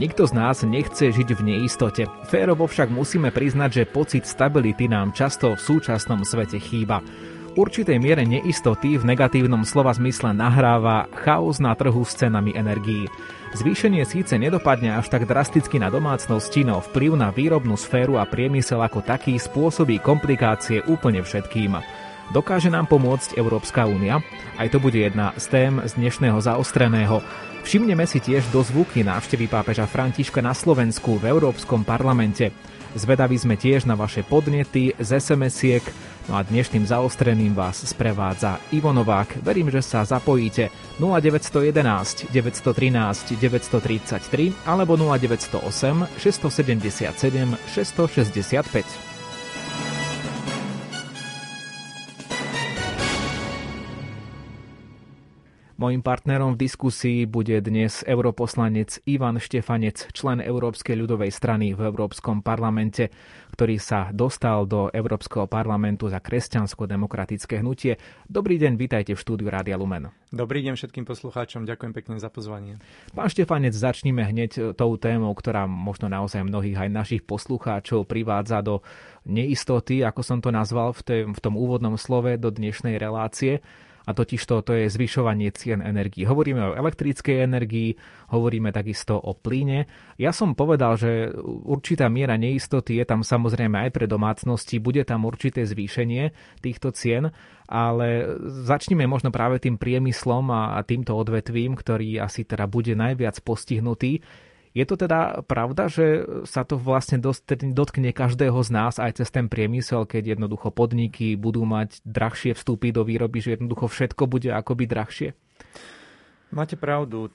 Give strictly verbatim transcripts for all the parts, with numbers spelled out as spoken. Nikto z nás nechce žiť v neistote. Férovo však musíme priznať, že pocit stability nám často v súčasnom svete chýba. Určitej miere neistoty v negatívnom slova zmysle nahráva chaos na trhu s cenami energií. Zvýšenie síce nedopadne až tak drasticky na domácnosti, no vplyv na výrobnú sféru a priemysel ako taký spôsobí komplikácie úplne všetkým. Dokáže nám pomôcť Európska únia? Aj to bude jedna z tém z dnešného Zaostreného. Všimneme si tiež dozvuky návštevy pápeža Františka na Slovensku v Európskom parlamente. Zvedaví sme tiež na vaše podnety z es em esiek. No a dnešným Zaostreným vás sprevádza Ivonovák. Verím, že sa zapojíte. nula deväť jedna jedna, deväť jedna tri, deväť tri tri alebo nula deväť nula osem, šesť sedem sedem, šesť šesť päť. Mojím partnerom v diskusii bude dnes europoslanec Ivan Štefanec, člen Európskej ľudovej strany v Európskom parlamente, ktorý sa dostal do Európskeho parlamentu za kresťansko-demokratické hnutie. Dobrý deň, vítajte v štúdiu Rádia Lumen. Dobrý deň všetkým poslucháčom, ďakujem pekne za pozvanie. Pán Štefanec, začnime hneď tou témou, ktorá možno naozaj mnohých aj našich poslucháčov privádza do neistoty, ako som to nazval v tom úvodnom slove, do dnešnej relácie. A totiž to, to je zvyšovanie cien energií. Hovoríme o elektrickej energii, hovoríme takisto o plyne. Ja som povedal, že určitá miera neistoty je tam samozrejme aj pre domácnosti, bude tam určité zvýšenie týchto cien, ale začnime možno práve tým priemyslom a týmto odvetvím, ktorý asi teda bude najviac postihnutý. Je to teda pravda, že sa to vlastne dotkne každého z nás aj cez ten priemysel, keď jednoducho podniky budú mať drahšie vstupy do výroby, že jednoducho všetko bude akoby drahšie? Máte pravdu.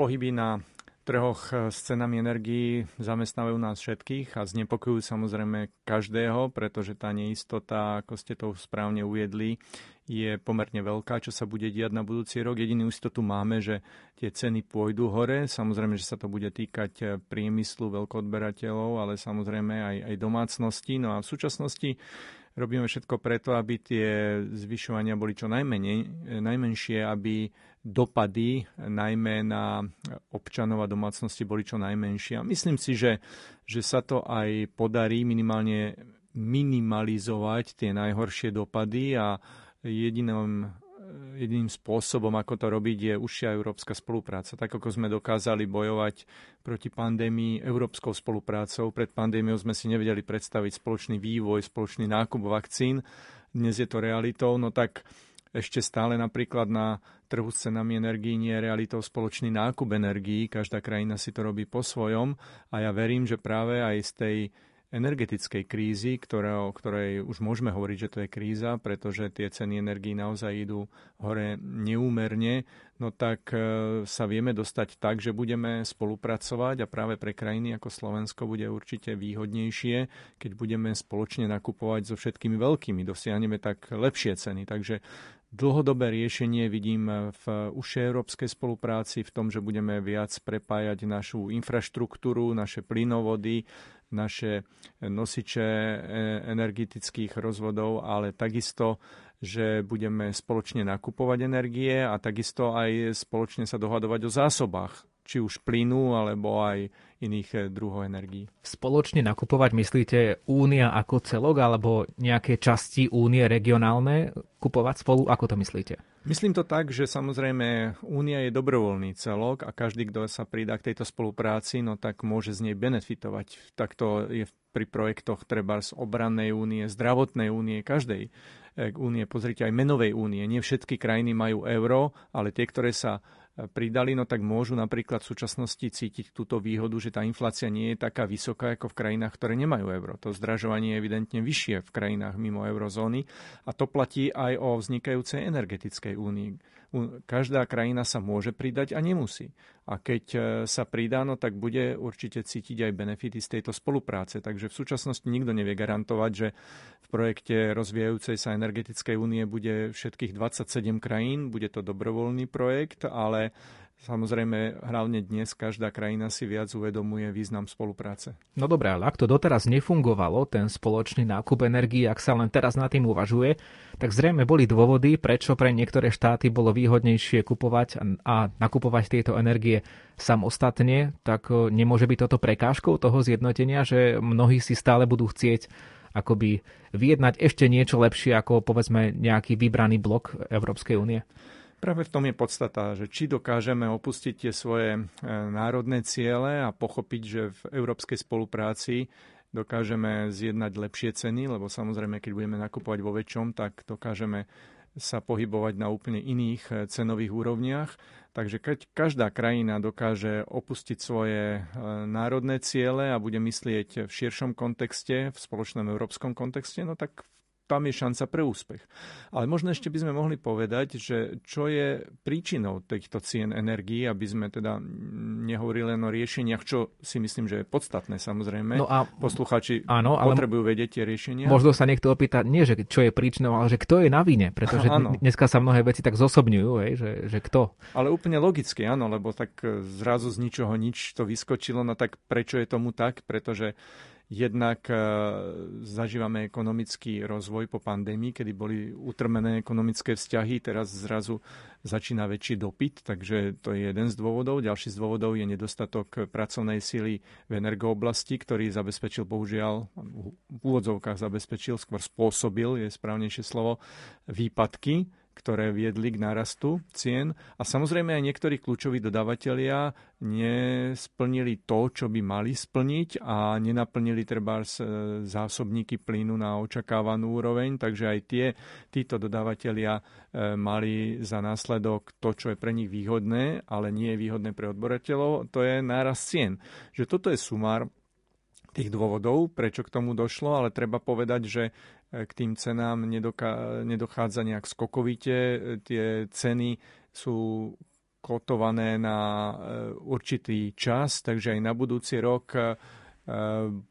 Pohyby na trhoch s cenami energií zamestnávajú nás všetkých a znepokojujú samozrejme každého, pretože tá neistota, ako ste to správne uviedli, je pomerne veľká, čo sa bude diať na budúci rok. Jedinú istotu máme, že tie ceny pôjdu hore. Samozrejme, že sa to bude týkať priemyslu, veľkoodberateľov, ale samozrejme aj, aj domácnosti. No a v súčasnosti robíme všetko preto, aby tie zvyšovania boli čo najmenej, najmenšie, aby dopady najmä na občanov a domácnosti boli čo najmenšie. A myslím si, že, že sa to aj podarí minimálne minimalizovať tie najhoršie dopady a Jediným, jediným spôsobom, ako to robiť, je užšia európska spolupráca. Tak, ako sme dokázali bojovať proti pandémii európskou spoluprácou, pred pandémiou sme si nevedeli predstaviť spoločný vývoj, spoločný nákup vakcín. Dnes je to realitou, no tak ešte stále napríklad na trhu s cenami energií nie je realitou spoločný nákup energií. Každá krajina si to robí po svojom a ja verím, že práve aj z tej energetickej krízy, ktoré, o ktorej už môžeme hovoriť, že to je kríza, pretože tie ceny energií naozaj idú hore neúmerne, no tak sa vieme dostať tak, že budeme spolupracovať a práve pre krajiny ako Slovensko bude určite výhodnejšie, keď budeme spoločne nakupovať so všetkými veľkými, dosiahneme tak lepšie ceny. Takže dlhodobé riešenie vidím v ušej európskej spolupráci, v tom, že budeme viac prepájať našu infraštruktúru, naše plynovody, naše nosiče energetických rozvodov, ale takisto, že budeme spoločne nakupovať energie a takisto aj spoločne sa dohadovať o zásobách, či už plynu, alebo aj iných druhov energií. Spoločne nakupovať myslíte únia ako celok, alebo nejaké časti únie regionálne kupovať spolu? Ako to myslíte? Myslím to tak, že samozrejme únia je dobrovoľný celok a každý, kto sa pridá k tejto spolupráci, no tak môže z nej benefitovať. Takto je pri projektoch treba z obrannej únie, zdravotnej únie, každej únie. Pozrite aj menovej únie. Nie všetky krajiny majú euro, ale tie, ktoré sa pridali, no tak môžu napríklad v súčasnosti cítiť túto výhodu, že tá inflácia nie je taká vysoká ako v krajinách, ktoré nemajú euro. To zdražovanie je evidentne vyššie v krajinách mimo eurozóny a to platí aj o vznikajúcej energetickej únii. Každá krajina sa môže pridať a nemusí. A keď sa pridá, no tak bude určite cítiť aj benefity z tejto spolupráce. Takže v súčasnosti nikto nevie garantovať, že v projekte rozvíjajúcej sa energetickej únie bude všetkých dvadsaťsedem krajín, bude to dobrovoľný projekt, ale Samozrejme, hlavne dnes každá krajina si viac uvedomuje význam spolupráce. No dobré, ale ak to doteraz nefungovalo, ten spoločný nákup energií, ak sa len teraz nad tým uvažuje, tak zrejme boli dôvody, prečo pre niektoré štáty bolo výhodnejšie kupovať a nakupovať tieto energie samostatne. Tak nemôže byť toto prekážkou toho zjednotenia, že mnohí si stále budú chcieť akoby vyjednať ešte niečo lepšie ako povedzme nejaký vybraný blok Európskej únie? Práve v tom je podstata, že či dokážeme opustiť tie svoje národné ciele a pochopiť, že v európskej spolupráci dokážeme zjednať lepšie ceny, lebo samozrejme, keď budeme nakupovať vo väčšom, tak dokážeme sa pohybovať na úplne iných cenových úrovniach. Takže keď každá krajina dokáže opustiť svoje národné ciele a bude myslieť v širšom kontexte, v spoločnom európskom kontexte, no tak tam je šanca pre úspech. Ale možno ešte by sme mohli povedať, že čo je príčinou týchto cien energií, aby sme teda nehovorili len o riešeniach, čo si myslím, že je podstatné samozrejme. No a poslucháči áno, ale potrebujú vedieť tie riešenia. Možno sa niekto opýta, nie že čo je príčinou, ale že kto je na vine, pretože áno. Dneska sa mnohé veci tak zosobňujú, hej, že, že kto. Ale úplne logicky, áno, lebo tak zrazu z ničoho nič to vyskočilo, no tak prečo je tomu tak, pretože jednak zažívame ekonomický rozvoj po pandémii, kedy boli utrmené ekonomické vzťahy, teraz zrazu začína väčší dopyt, takže to je jeden z dôvodov. Ďalší z dôvodov je nedostatok pracovnej síly v energooblasti, ktorý zabezpečil, bohužiaľ, v úvodzovkách zabezpečil, skôr spôsobil, je správnejšie slovo, výpadky, ktoré viedli k nárastu cien. A samozrejme aj niektorí kľúčoví dodavatelia nesplnili to, čo by mali splniť a nenaplnili trebárs zásobníky plynu na očakávanú úroveň. Takže aj tie, títo dodavatelia mali za následok to, čo je pre nich výhodné, ale nie je výhodné pre odberateľov, to je nárast cien. Že toto je sumár tých dôvodov, prečo k tomu došlo, ale treba povedať, že k tým cenám nedoká, nedochádza nejak skokovite. Tie ceny sú kotované na určitý čas, takže aj na budúci rok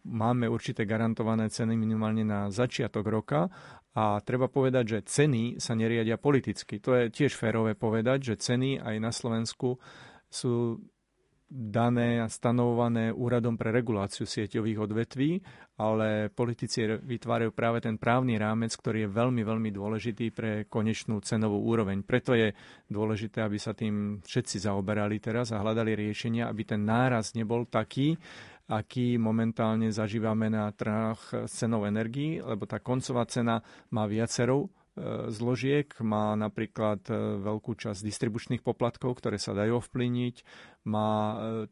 máme určité garantované ceny minimálne na začiatok roka. A treba povedať, že ceny sa neriadia politicky. To je tiež férové povedať, že ceny aj na Slovensku sú dané a stanovované úradom pre reguláciu sieťových odvetví, ale politici vytvárajú práve ten právny rámec, ktorý je veľmi, veľmi dôležitý pre konečnú cenovú úroveň. Preto je dôležité, aby sa tým všetci zaoberali teraz a hľadali riešenia, aby ten náraz nebol taký, aký momentálne zažívame na trhoch s cenou energií, lebo tá koncová cena má viacero zložiek, má napríklad veľkú časť distribučných poplatkov, ktoré sa dajú ovplyvniť, má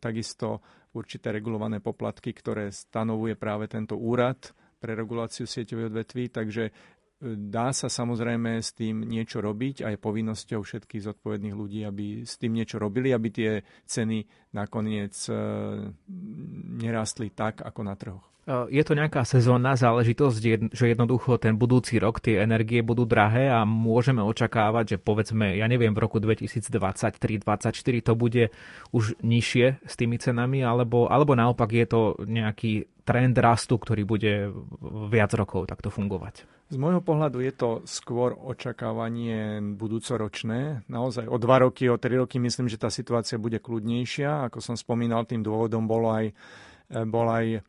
takisto určité regulované poplatky, ktoré stanovuje práve tento úrad pre reguláciu sieťových odvetví, takže dá sa samozrejme s tým niečo robiť a je povinnosťou všetkých zodpovedných ľudí, aby s tým niečo robili, aby tie ceny nakoniec nerástli tak, ako na trhoch. Je to nejaká sezónna záležitosť, že jednoducho ten budúci rok tie energie budú drahé a môžeme očakávať, že povedzme, ja neviem, v roku dvetisícdvadsaťtri dvetisícdvadsaťštyri to bude už nižšie s tými cenami, alebo, alebo naopak je to nejaký trend rastu, ktorý bude viac rokov takto fungovať? Z môjho pohľadu je to skôr očakávanie budúcoročné. Naozaj o dva roky, o tri roky myslím, že tá situácia bude kľudnejšia. Ako som spomínal, tým dôvodom bol aj, bol aj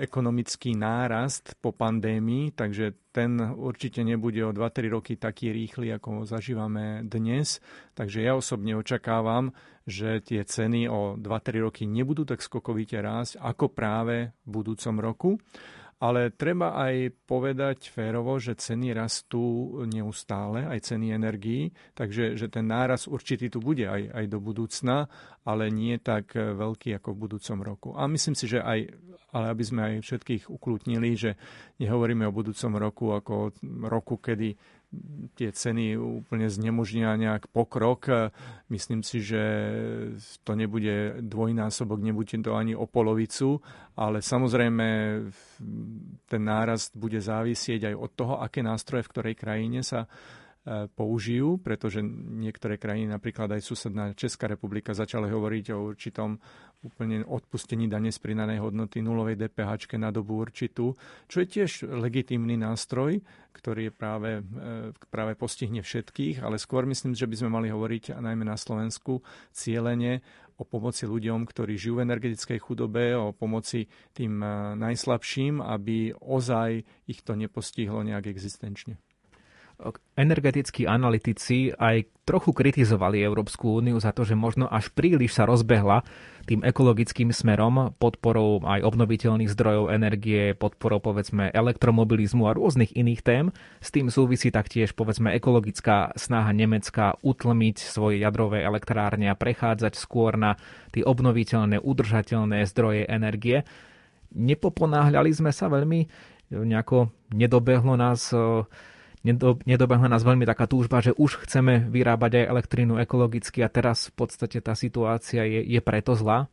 ekonomický nárast po pandémii, takže ten určite nebude o dva tri roky taký rýchly, ako ho zažívame dnes. Takže ja osobne očakávam, že tie ceny o dva tri roky nebudú tak skokovite rásť, ako práve v budúcom roku. Ale treba aj povedať férovo, že ceny rastú neustále, aj ceny energií, takže že ten náraz určitý tu bude aj, aj do budúcna, ale nie tak veľký ako v budúcom roku. A myslím si, že aj, ale aby sme aj všetkých uklútnili, že nehovoríme o budúcom roku ako o roku, kedy tie ceny úplne znemožnia nejak pokrok. Myslím si, že to nebude dvojnásobok, nebude to ani o polovicu, ale samozrejme ten nárast bude závisieť aj od toho, aké nástroje v ktorej krajine sa použijú, pretože niektoré krajiny, napríklad aj susedná Česká republika, začali hovoriť o určitom úplne odpustení dane z pridanej hodnoty, nulovej dé pé há na dobu určitú, čo je tiež legitímny nástroj, ktorý je práve, práve postihne všetkých, ale skôr myslím, že by sme mali hovoriť, najmä na Slovensku, cielene o pomoci ľuďom, ktorí žijú v energetickej chudobe, o pomoci tým najslabším, aby ozaj ich to nepostihlo nejak existenčne. Energetickí analytici aj trochu kritizovali Európsku úniu za to, že možno až príliš sa rozbehla tým ekologickým smerom, podporou aj obnoviteľných zdrojov energie, podporou povedzme elektromobilizmu a rôznych iných tém. S tým súvisí taktiež povedzme ekologická snaha Nemecka utlmiť svoje jadrové elektrárne a prechádzať skôr na tie obnoviteľné, udržateľné zdroje energie. Nepoponáhľali sme sa veľmi, nejako nedobehlo nás... Nedobehla nás veľmi taká túžba, že už chceme vyrábať aj elektrínu ekologicky a teraz v podstate tá situácia je, je preto zlá?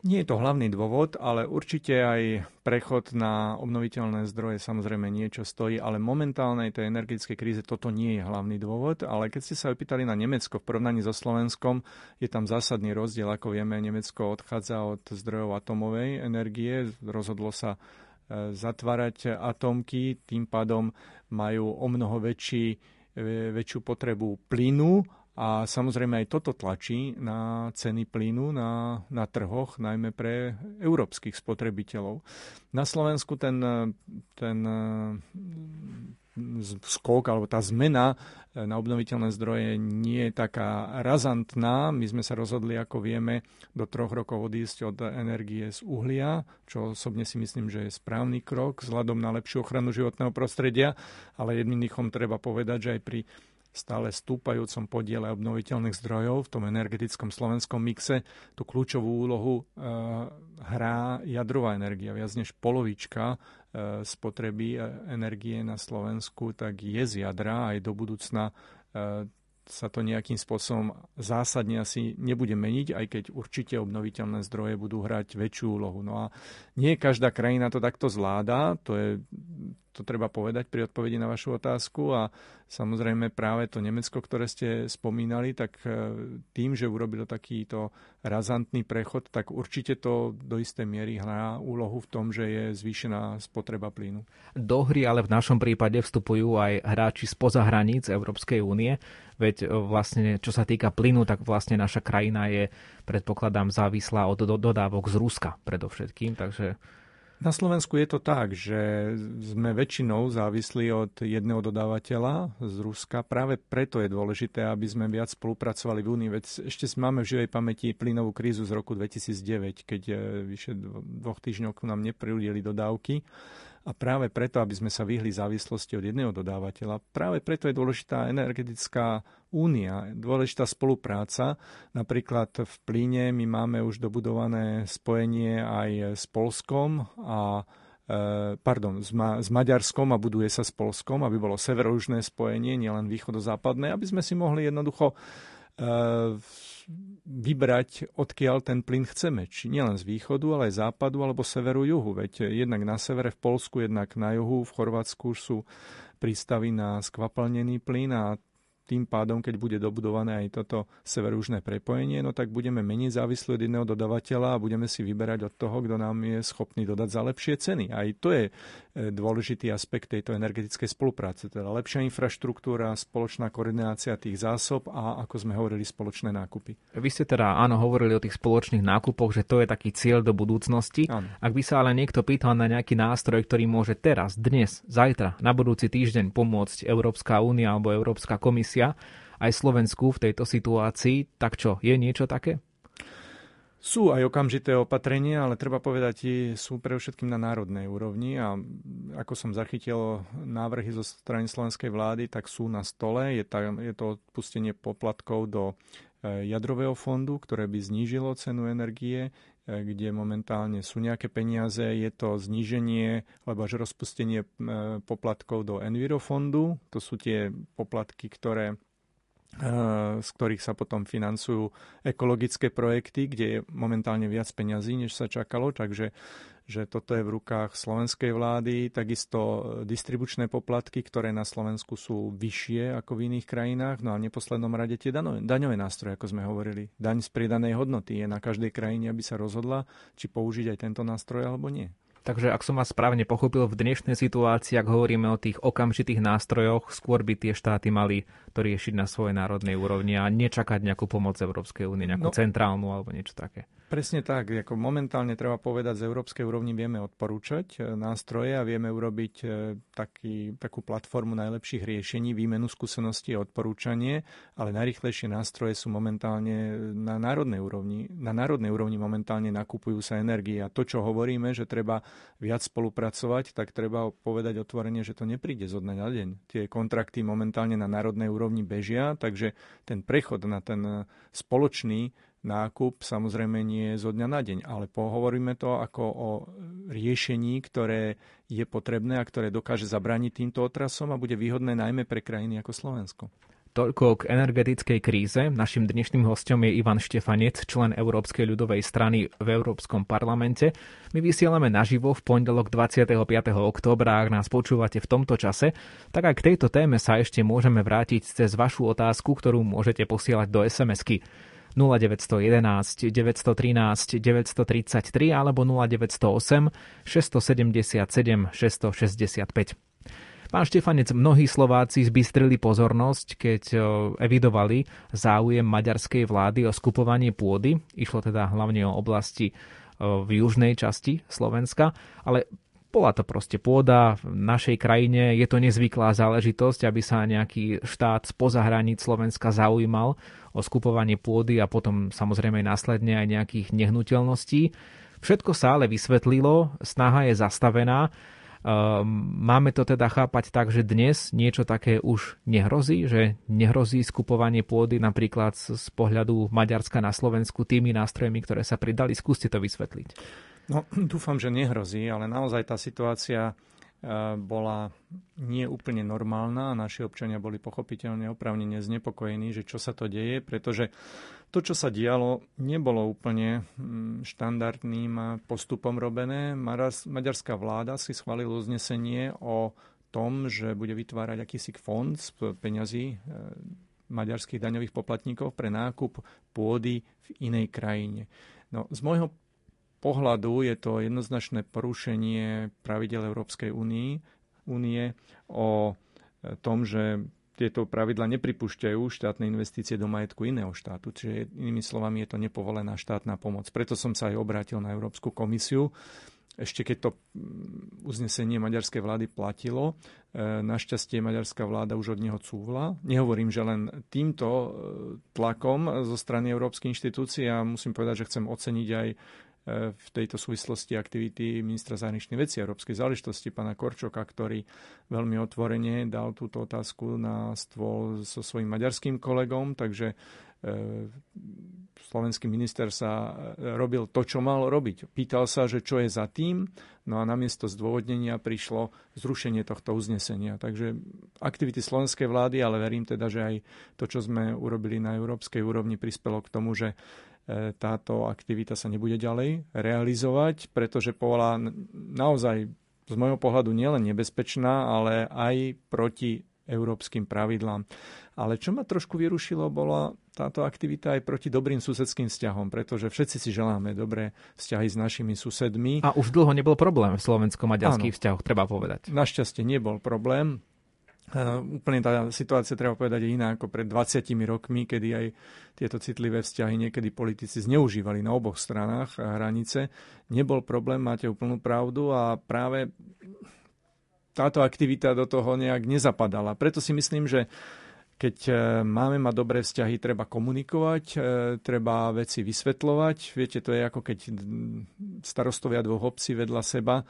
Nie je to hlavný dôvod, ale určite aj prechod na obnoviteľné zdroje samozrejme niečo stojí, ale momentálnej tej energetickej kríze toto nie je hlavný dôvod, ale keď ste sa opýtali na Nemecko v porovnaní so Slovenskom, je tam zásadný rozdiel, ako vieme, Nemecko odchádza od zdrojov atomovej energie, rozhodlo sa zatvárať atomky, tým pádom majú o mnoho väčší, väčšiu potrebu plynu a samozrejme aj toto tlačí na ceny plynu na, na trhoch, najmä pre európskych spotrebiteľov. Na Slovensku ten, ten skok alebo tá zmena na obnoviteľné zdroje nie je taká razantná. My sme sa rozhodli, ako vieme, do troch rokov odísť od energie z uhlia, čo osobne si myslím, že je správny krok vzhľadom na lepšiu ochranu životného prostredia, ale jedným dýchom treba povedať, že aj pri stále stúpajúcom podiele obnoviteľných zdrojov v tom energetickom slovenskom mixe tú kľúčovú úlohu e, hrá jadrová energia. Viac než polovička e, spotreby energie na Slovensku tak je z jadra, aj do budúcna e, sa to nejakým spôsobom zásadne asi nebude meniť, aj keď určite obnoviteľné zdroje budú hrať väčšiu úlohu. No a nie každá krajina to takto zvláda, to je, to treba povedať pri odpovedi na vašu otázku a samozrejme práve to Nemecko, ktoré ste spomínali, tak tým, že urobilo takýto razantný prechod, tak určite to do istej miery hrá úlohu v tom, že je zvýšená spotreba plynu. Do hry ale v našom prípade vstupujú aj hráči spoza hraníc Európskej únie, veď vlastne, čo sa týka plynu, tak vlastne naša krajina je, predpokladám, závislá od dodávok z Ruska predovšetkým, takže... Na Slovensku je to tak, že sme väčšinou závislí od jedného dodávateľa z Ruska. Práve preto je dôležité, aby sme viac spolupracovali v Únii. Veď ešte máme v živej pamäti plynovú krízu z roku dvetisícdeväť, keď vyše dvoch týždňov nám nepriľudili dodávky. A práve preto, aby sme sa vyhli závislosti od jedného dodávateľa, práve preto je dôležitá energetická únia, dôležitá spolupráca. Napríklad v plyne my máme už dobudované spojenie aj s Poľskom a pardon, s, Ma- s Maďarskom a buduje sa s Poľskom, aby bolo severojužné spojenie, nielen východozápadné, aby sme si mohli jednoducho vybrať, odkiaľ ten plyn chceme. Či nielen z východu, ale aj západu, alebo severu, juhu. Veď jednak na severe v Poľsku, jednak na juhu, v Chorvátsku sú prístavy na skvapalnený plyn a tým pádom, keď bude dobudované aj toto severužné prepojenie, no tak budeme menej závislí od jedného dodavateľa a budeme si vyberať od toho, kto nám je schopný dodať za lepšie ceny. Aj to je dôležitý aspekt tejto energetickej spolupráce, teda lepšia infraštruktúra, spoločná koordinácia tých zásob a, ako sme hovorili, spoločné nákupy. Vy ste teda, áno, hovorili o tých spoločných nákupoch, že to je taký cieľ do budúcnosti. Áno. Ak by sa ale niekto pýtal na nejaký nástroj, ktorý môže teraz, dnes, zajtra, na budúci týždeň pomôcť Európska únia alebo Európska komisia aj Slovensku v tejto situácii, tak čo, je niečo také? Sú aj okamžité opatrenia, ale treba povedať, sú pre všetkým na národnej úrovni a ako som zachytil návrhy zo strany slovenskej vlády, tak sú na stole. Je, tam, je to odpustenie poplatkov do jadrového fondu, ktoré by znížilo cenu energie, kde momentálne sú nejaké peniaze. Je to zníženie alebo až rozpustenie poplatkov do Envirofondu. To sú tie poplatky, ktoré z ktorých sa potom financujú ekologické projekty, kde je momentálne viac peňazí, než sa čakalo, takže že toto je v rukách slovenskej vlády, takisto distribučné poplatky, ktoré na Slovensku sú vyššie ako v iných krajinách, no a v neposlednom rade tie daňové nástroje, ako sme hovorili. Daň z pridanej hodnoty je na každej krajine, aby sa rozhodla, či použiť aj tento nástroj alebo nie. Takže ak som vás správne pochopil, v dnešnej situácii, ak hovoríme o tých okamžitých nástrojoch, skôr by tie štáty mali to riešiť na svojej národnej úrovni a nečakať nejakú pomoc Európskej únie, nejakú no, centrálnu alebo niečo také. Presne tak. Ako momentálne treba povedať, z európskej úrovni vieme odporúčať nástroje a vieme urobiť taký, takú platformu najlepších riešení, výmenu skúseností a odporúčanie, ale najrýchlejšie nástroje sú momentálne na národnej úrovni. Na národnej úrovni momentálne nakupujú sa energie a to, čo hovoríme, že treba viac spolupracovať, tak treba povedať otvorene, že to nepríde zo dňa na deň. Tie kontrakty momentálne na národnej úrovni bežia, takže ten prechod na ten spoločný nákup samozrejme nie je zo dňa na deň, ale pohovoríme to ako o riešení, ktoré je potrebné a ktoré dokáže zabrániť týmto otrasom a bude výhodné najmä pre krajiny ako Slovensko. Toľko k energetickej kríze. Našim dnešným hostom je Ivan Štefanec, člen Európskej ľudovej strany v Európskom parlamente. My vysielame naživo v pondelok dvadsiateho piateho októbra. Ak nás počúvate v tomto čase, tak aj k tejto téme sa ešte môžeme vrátiť cez vašu otázku, ktorú môžete posielať do es em esky nula deväť jedna jedna, deväť jedna tri, deväť tri tri alebo nula deväť nula osem, šesť sedem sedem, šesť šesť päť. Pán Štefanec, mnohí Slováci zbystrili pozornosť, keď evidovali záujem maďarskej vlády o skupovanie pôdy. Išlo teda hlavne o oblasti v južnej časti Slovenska, ale bola to proste pôda v našej krajine. Je to nezvyklá záležitosť, aby sa nejaký štát spoza hraníc Slovenska zaujímal o skupovanie pôdy a potom samozrejme následne aj nejakých nehnuteľností. Všetko sa ale vysvetlilo, snaha je zastavená. Máme to teda chápať tak, že dnes niečo také už nehrozí, že nehrozí skupovanie pôdy napríklad z pohľadu Maďarska na Slovensku tými nástrojmi, ktoré sa pridali. Skúste to vysvetliť. No, dúfam, že nehrozí, ale naozaj tá situácia bola nie úplne normálna a naši občania boli pochopiteľne oprávnene znepokojení, že čo sa to deje, pretože to, čo sa dialo, nebolo úplne štandardným postupom robené. Maďarská vláda si schválila uznesenie o tom, že bude vytvárať akýsi fond z peňazí maďarských daňových poplatníkov pre nákup pôdy v inej krajine. No, z môjho pohľadu je to jednoznačné porušenie pravidel Európskej únie, únie o tom, že tieto pravidla nepripúšťajú štátne investície do majetku iného štátu. Čiže inými slovami je to nepovolená štátna pomoc. Preto som sa aj obrátil na Európsku komisiu. Ešte keď to uznesenie maďarskej vlády platilo, našťastie maďarská vláda už od neho cúvla. Nehovorím, že len týmto tlakom zo strany Európskej inštitúcie a musím povedať, že chcem oceniť aj v tejto súvislosti aktivity ministra zahraničných vecí a európskej záležitosti pána Korčoka, ktorý veľmi otvorene dal túto otázku na stôl so svojím maďarským kolegom, takže e, slovenský minister sa robil to, čo mal robiť. Pýtal sa, že čo je za tým, no a namiesto zdôvodnenia prišlo zrušenie tohto uznesenia. Takže aktivity slovenskej vlády, ale verím teda, že aj to, čo sme urobili na európskej úrovni, prispelo k tomu, že táto aktivita sa nebude ďalej realizovať, pretože bola naozaj z môjho pohľadu nielen nebezpečná, ale aj proti európskym pravidlám. Ale čo ma trošku vyrušilo, bola táto aktivita aj proti dobrým susedským vzťahom, pretože všetci si želáme dobré vzťahy s našimi susedmi. A už dlho nebol problém v slovensko-maďarských vzťahoch, treba povedať. Našťastie nebol problém. Uh, úplne tá situácia, treba povedať, je iná ako pred dvadsiatimi rokmi, kedy aj tieto citlivé vzťahy niekedy politici zneužívali na oboch stranách hranice. Nebol problém, máte úplnú pravdu a práve táto aktivita do toho nejak nezapadala. Preto si myslím, že keď máme mať dobré vzťahy, treba komunikovať, treba veci vysvetľovať. Viete, to je ako keď starostovia dvoch obcí vedľa seba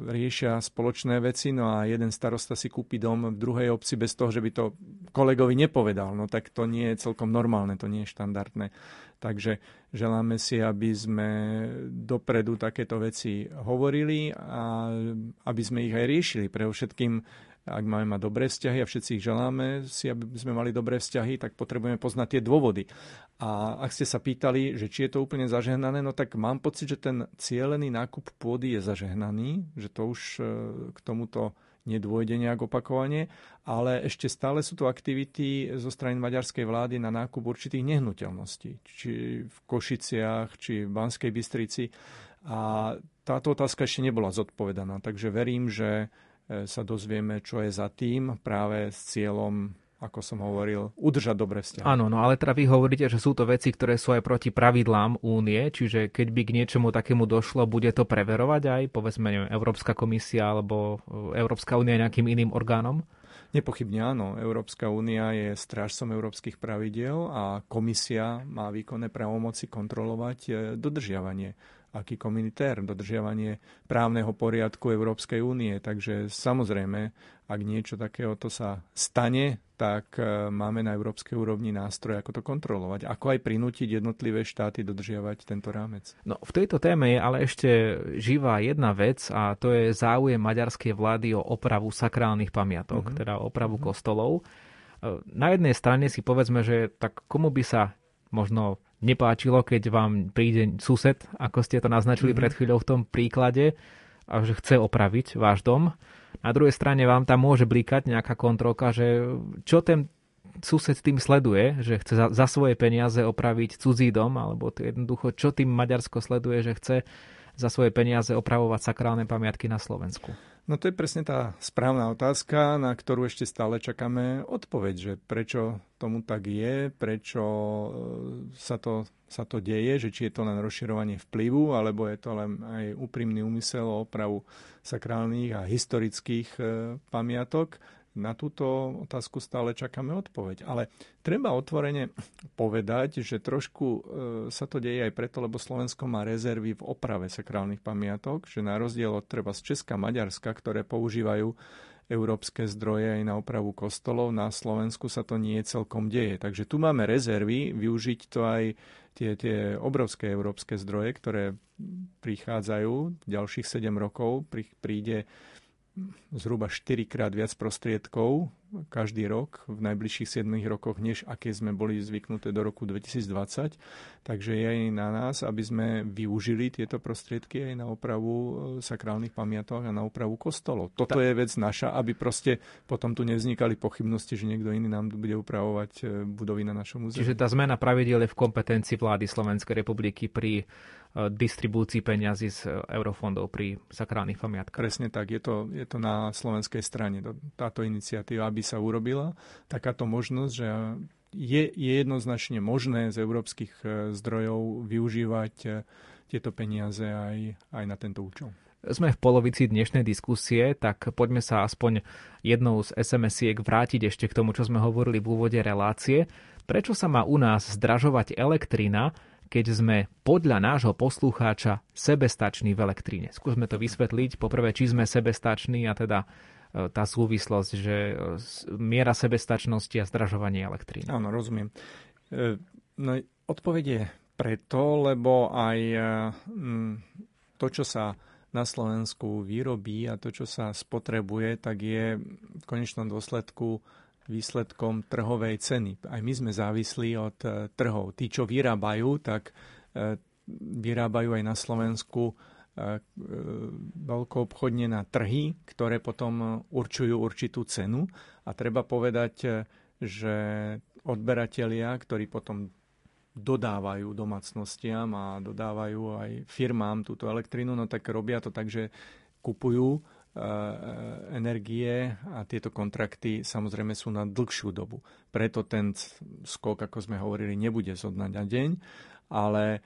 riešia spoločné veci, no a jeden starosta si kúpi dom v druhej obci bez toho, že by to kolegovi nepovedal. No tak to nie je celkom normálne, to nie je štandardné. Takže želáme si, aby sme dopredu takéto veci hovorili a aby sme ich aj riešili. Pre všetkým ak máme mať dobré vzťahy a všetci ich želáme si, aby sme mali dobré vzťahy, tak potrebujeme poznať tie dôvody. A ak ste sa pýtali, že či je to úplne zažehnané, no tak mám pocit, že ten cielený nákup pôdy je zažehnaný, že to už k tomuto nedôjde nejak opakovane, ale ešte stále sú to aktivity zo strany maďarskej vlády na nákup určitých nehnuteľností, či v Košiciach, či v Banskej Bystrici. A táto otázka ešte nebola zodpovedaná, takže verím, že sa dozvieme, čo je za tým, práve s cieľom, ako som hovoril, udržať dobré vzťahy. Áno, no ale teda vy hovoríte, že sú to veci, ktoré sú aj proti pravidlám únie, čiže keď by k niečomu takému došlo, bude to preverovať aj, povedzme, neviem, Európska komisia alebo Európska únia nejakým iným orgánom? Nepochybne áno. Európska únia je strážcom európskych pravidiel a komisia má výkonné právomoci kontrolovať dodržiavanie aký komunitér, dodržiavanie právneho poriadku Európskej únie. Takže samozrejme, ak niečo takéhoto sa stane, tak máme na európskej úrovni nástroje, ako to kontrolovať. Ako aj prinútiť jednotlivé štáty dodržiavať tento rámec. No, v tejto téme je ale ešte živá jedna vec a to je záujem maďarskej vlády o opravu sakrálnych pamiatok, mm-hmm. teda opravu mm-hmm. kostolov. Na jednej strane si povedzme, že tak komu by sa možno nepáčilo, keď vám príde sused, ako ste to naznačili mm-hmm. pred chvíľou v tom príklade, a že chce opraviť váš dom. Na druhej strane vám tam môže blikať nejaká kontrolka, že čo ten sused tým sleduje, že chce za, za svoje peniaze opraviť cudzí dom, alebo jednoducho, čo tým Maďarsko sleduje, že chce za svoje peniaze opravovať sakrálne pamiatky na Slovensku. No to je presne tá správna otázka, na ktorú ešte stále čakáme odpoveď, že prečo tomu tak je, prečo sa to, sa to deje, že či je to len rozširovanie vplyvu, alebo je to len aj úprimný úmysel o opravu sakrálnych a historických pamiatok. Na túto otázku stále čakáme odpoveď. Ale treba otvorene povedať, že trošku sa to deje aj preto, lebo Slovensko má rezervy v oprave sakrálnych pamiatok, že na rozdiel od treba z Česka, Maďarska, ktoré používajú európske zdroje aj na opravu kostolov, na Slovensku sa to nie celkom deje. Takže tu máme rezervy, využiť to aj tie, tie obrovské európske zdroje, ktoré prichádzajú, ďalších sedem rokov príde zhruba štyrikrát viac prostriedkov každý rok v najbližších siedmich rokoch, než aké sme boli zvyknuté do roku dvetisícdvadsať. Takže je aj na nás, aby sme využili tieto prostriedky aj na opravu sakrálnych pamiatok a na opravu kostolov. Toto Ta... je vec naša, aby proste potom tu nevznikali pochybnosti, že niekto iný nám bude upravovať budovy na našom území. Čiže tá zmena pravidiel je v kompetencii vlády Slovenskej republiky pri distribúcii peňazí z eurofondov pri sakrálnych pamiatkách. Presne tak, je to, je to na slovenskej strane táto iniciatíva, aby sa urobila takáto možnosť, že je, je jednoznačne možné z európskych zdrojov využívať tieto peniaze aj, aj na tento účel. Sme v polovici dnešnej diskusie, tak poďme sa aspoň jednou z es em esiek vrátiť ešte k tomu, čo sme hovorili v úvode relácie. Prečo sa má u nás zdražovať elektrina, keď sme podľa nášho poslucháča sebestační v elektrine? Skúsme to vysvetliť. Poprvé, či sme sebestační a teda tá súvislosť, že miera sebestačnosti a zdražovanie elektriny. Áno, rozumiem. No, odpoveď je preto, lebo aj to, čo sa na Slovensku vyrobí a to, čo sa spotrebuje, tak je v konečnom dôsledku výsledkom trhovej ceny. Aj my sme závislí od trhov. Tí, čo vyrábajú, tak vyrábajú aj na Slovensku veľkoobchodne na trhy, ktoré potom určujú určitú cenu. A treba povedať, že odberatelia, ktorí potom dodávajú domácnostiam a dodávajú aj firmám túto elektrinu, no tak robia to tak, že kupujú energie a tieto kontrakty samozrejme sú na dlhšiu dobu. Preto ten skok, ako sme hovorili, nebude zo dňa na deň, ale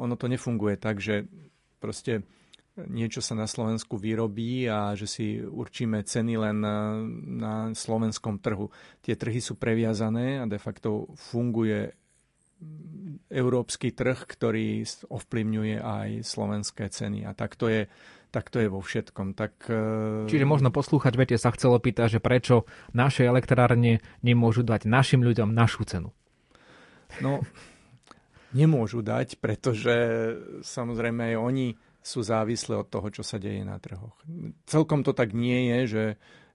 ono to nefunguje tak, že proste niečo sa na Slovensku vyrobí a že si určíme ceny len na, na slovenskom trhu. Tie trhy sú previazané a de facto funguje európsky trh, ktorý ovplyvňuje aj slovenské ceny. A tak to je tak to je vo všetkom. Tak, e... Čiže možno poslúchať, viete, sa chcelo pýtať, že prečo naše elektrárne nemôžu dať našim ľuďom našu cenu? No, nemôžu dať, pretože samozrejme aj oni sú závislé od toho, čo sa deje na trhoch. Celkom to tak nie je, že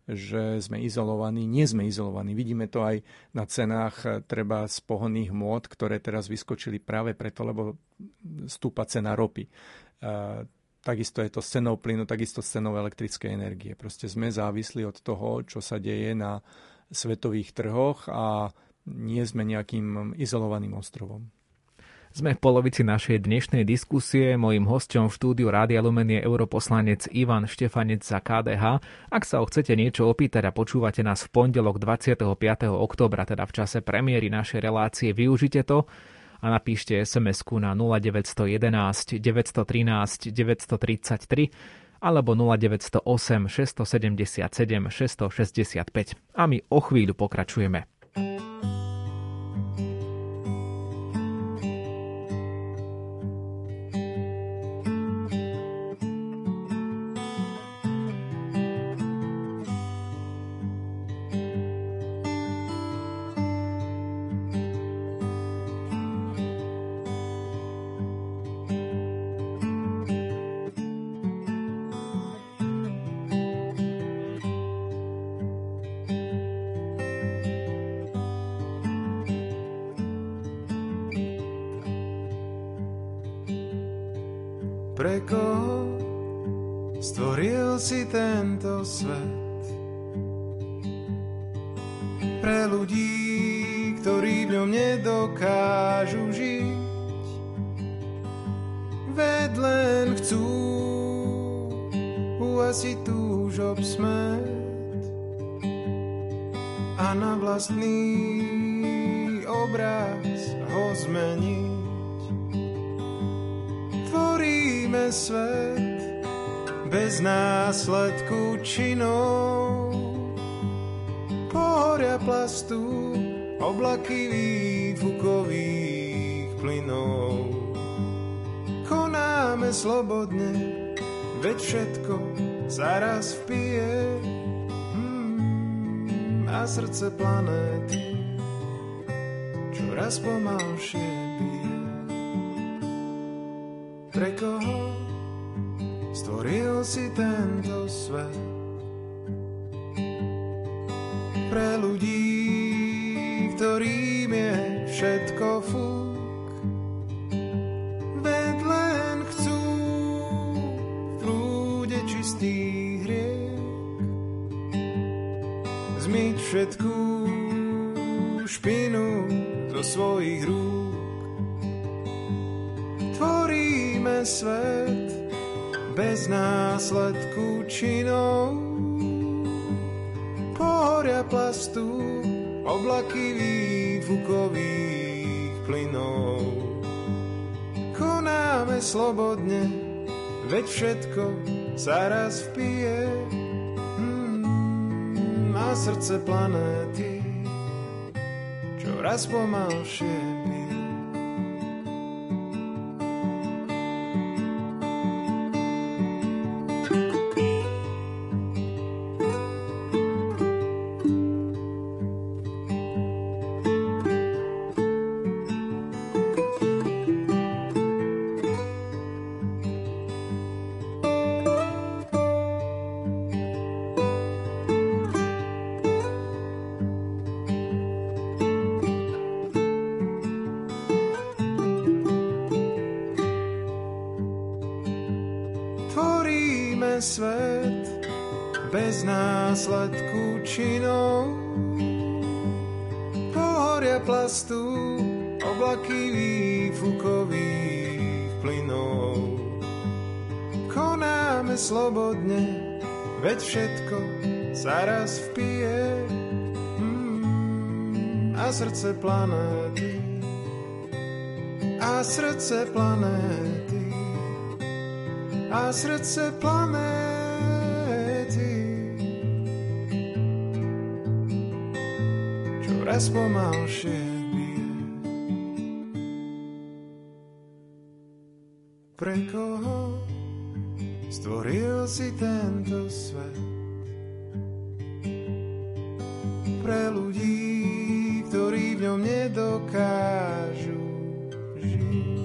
že sme izolovaní. Nie sme izolovaní. Vidíme to aj na cenách treba z pohonných hmôt, ktoré teraz vyskočili práve preto, lebo stúpa cena ropy. E, takisto je to s cenou plynu, takisto s cenou elektrickej energie. Proste sme závisli od toho, čo sa deje na svetových trhoch a nie sme nejakým izolovaným ostrovom. Sme v polovici našej dnešnej diskusie. Mojím hosťom v štúdiu Rádia Lumen je europoslanec Ivan Štefanec za ká dé há. Ak sa ho chcete niečo opýtať a počúvate nás v pondelok dvadsiateho piateho októbra, teda v čase premiéry našej relácie, využite to a napíšte es em esku na nula deväť jedna jedna, deväť jedna tri, deväť tri tri alebo nula deväť nula osem, šesť sedem sedem, šesť šesť päť. A my o chvíľu pokračujeme. Pre koho stvoril si tento svet? Pre ľudí, ktorí v ňom nedokážu žiť, veď len chcú uhasiť túžob smet a na vlastný obraz ho zmeniť. Svet bez následku činov, pohoria plastu, oblaky výfukových plynov. Konáme slobodne, veď všetko sa raz vpije mm, a srdce planéty čoraz pomalšie bije. Pre koho stvoril si tento svet? Pre ľudí, ktorým je všetko fúk, veď len chcú v prúde čistých riek zmyť všetkú špinu zo svojich rúk. Tvoríme svet bez následku činov, pohoria plastu, oblaky výfukových plynov. Konáme slobodne, veď všetko sa raz vpije mm, a srdce planéty čoraz pomalšie bije. Veď všetko sa raz vpije mm, a srdce planéty, a srdce planéty, a srdce planéty čoraz pomalšie bije. Pre koho stvoril si tento svet? Pre ľudí, ktorí v ňom nedokážu žiť.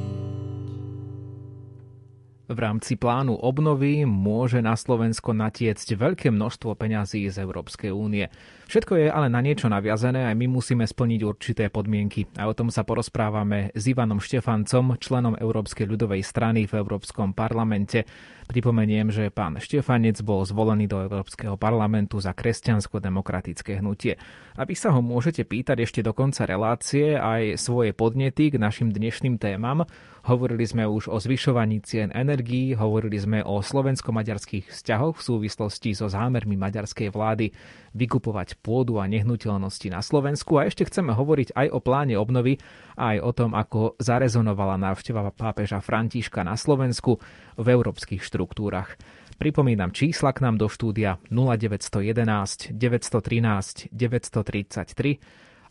V rámci plánu obnovy môže na Slovensko natiecť veľké množstvo peňazí z Európskej únie. Všetko je ale na niečo naviazané a my musíme splniť určité podmienky. A o tom sa porozprávame s Ivanom Štefancom, členom Európskej ľudovej strany v Európskom parlamente. Pripomeniem, že pán Štefanec bol zvolený do Európskeho parlamentu za kresťansko-demokratické hnutie. A vy sa ho môžete pýtať ešte do konca relácie aj svoje podnety k našim dnešným témam. Hovorili sme už o zvyšovaní cien energie, hovorili sme o slovensko-maďarských vzťahoch v súvislosti so zámermi maďarskej vlády vykupovať pôdu a nehnuteľnosti na Slovensku a ešte chceme hovoriť aj o pláne obnovy a aj o tom, ako zarezonovala návšteva pápeža Františka na Slovensku v európskych štruktúrach. Pripomínam čísla k nám do štúdia nula deväť jedna jedna, deväť jedna tri, deväť tri tri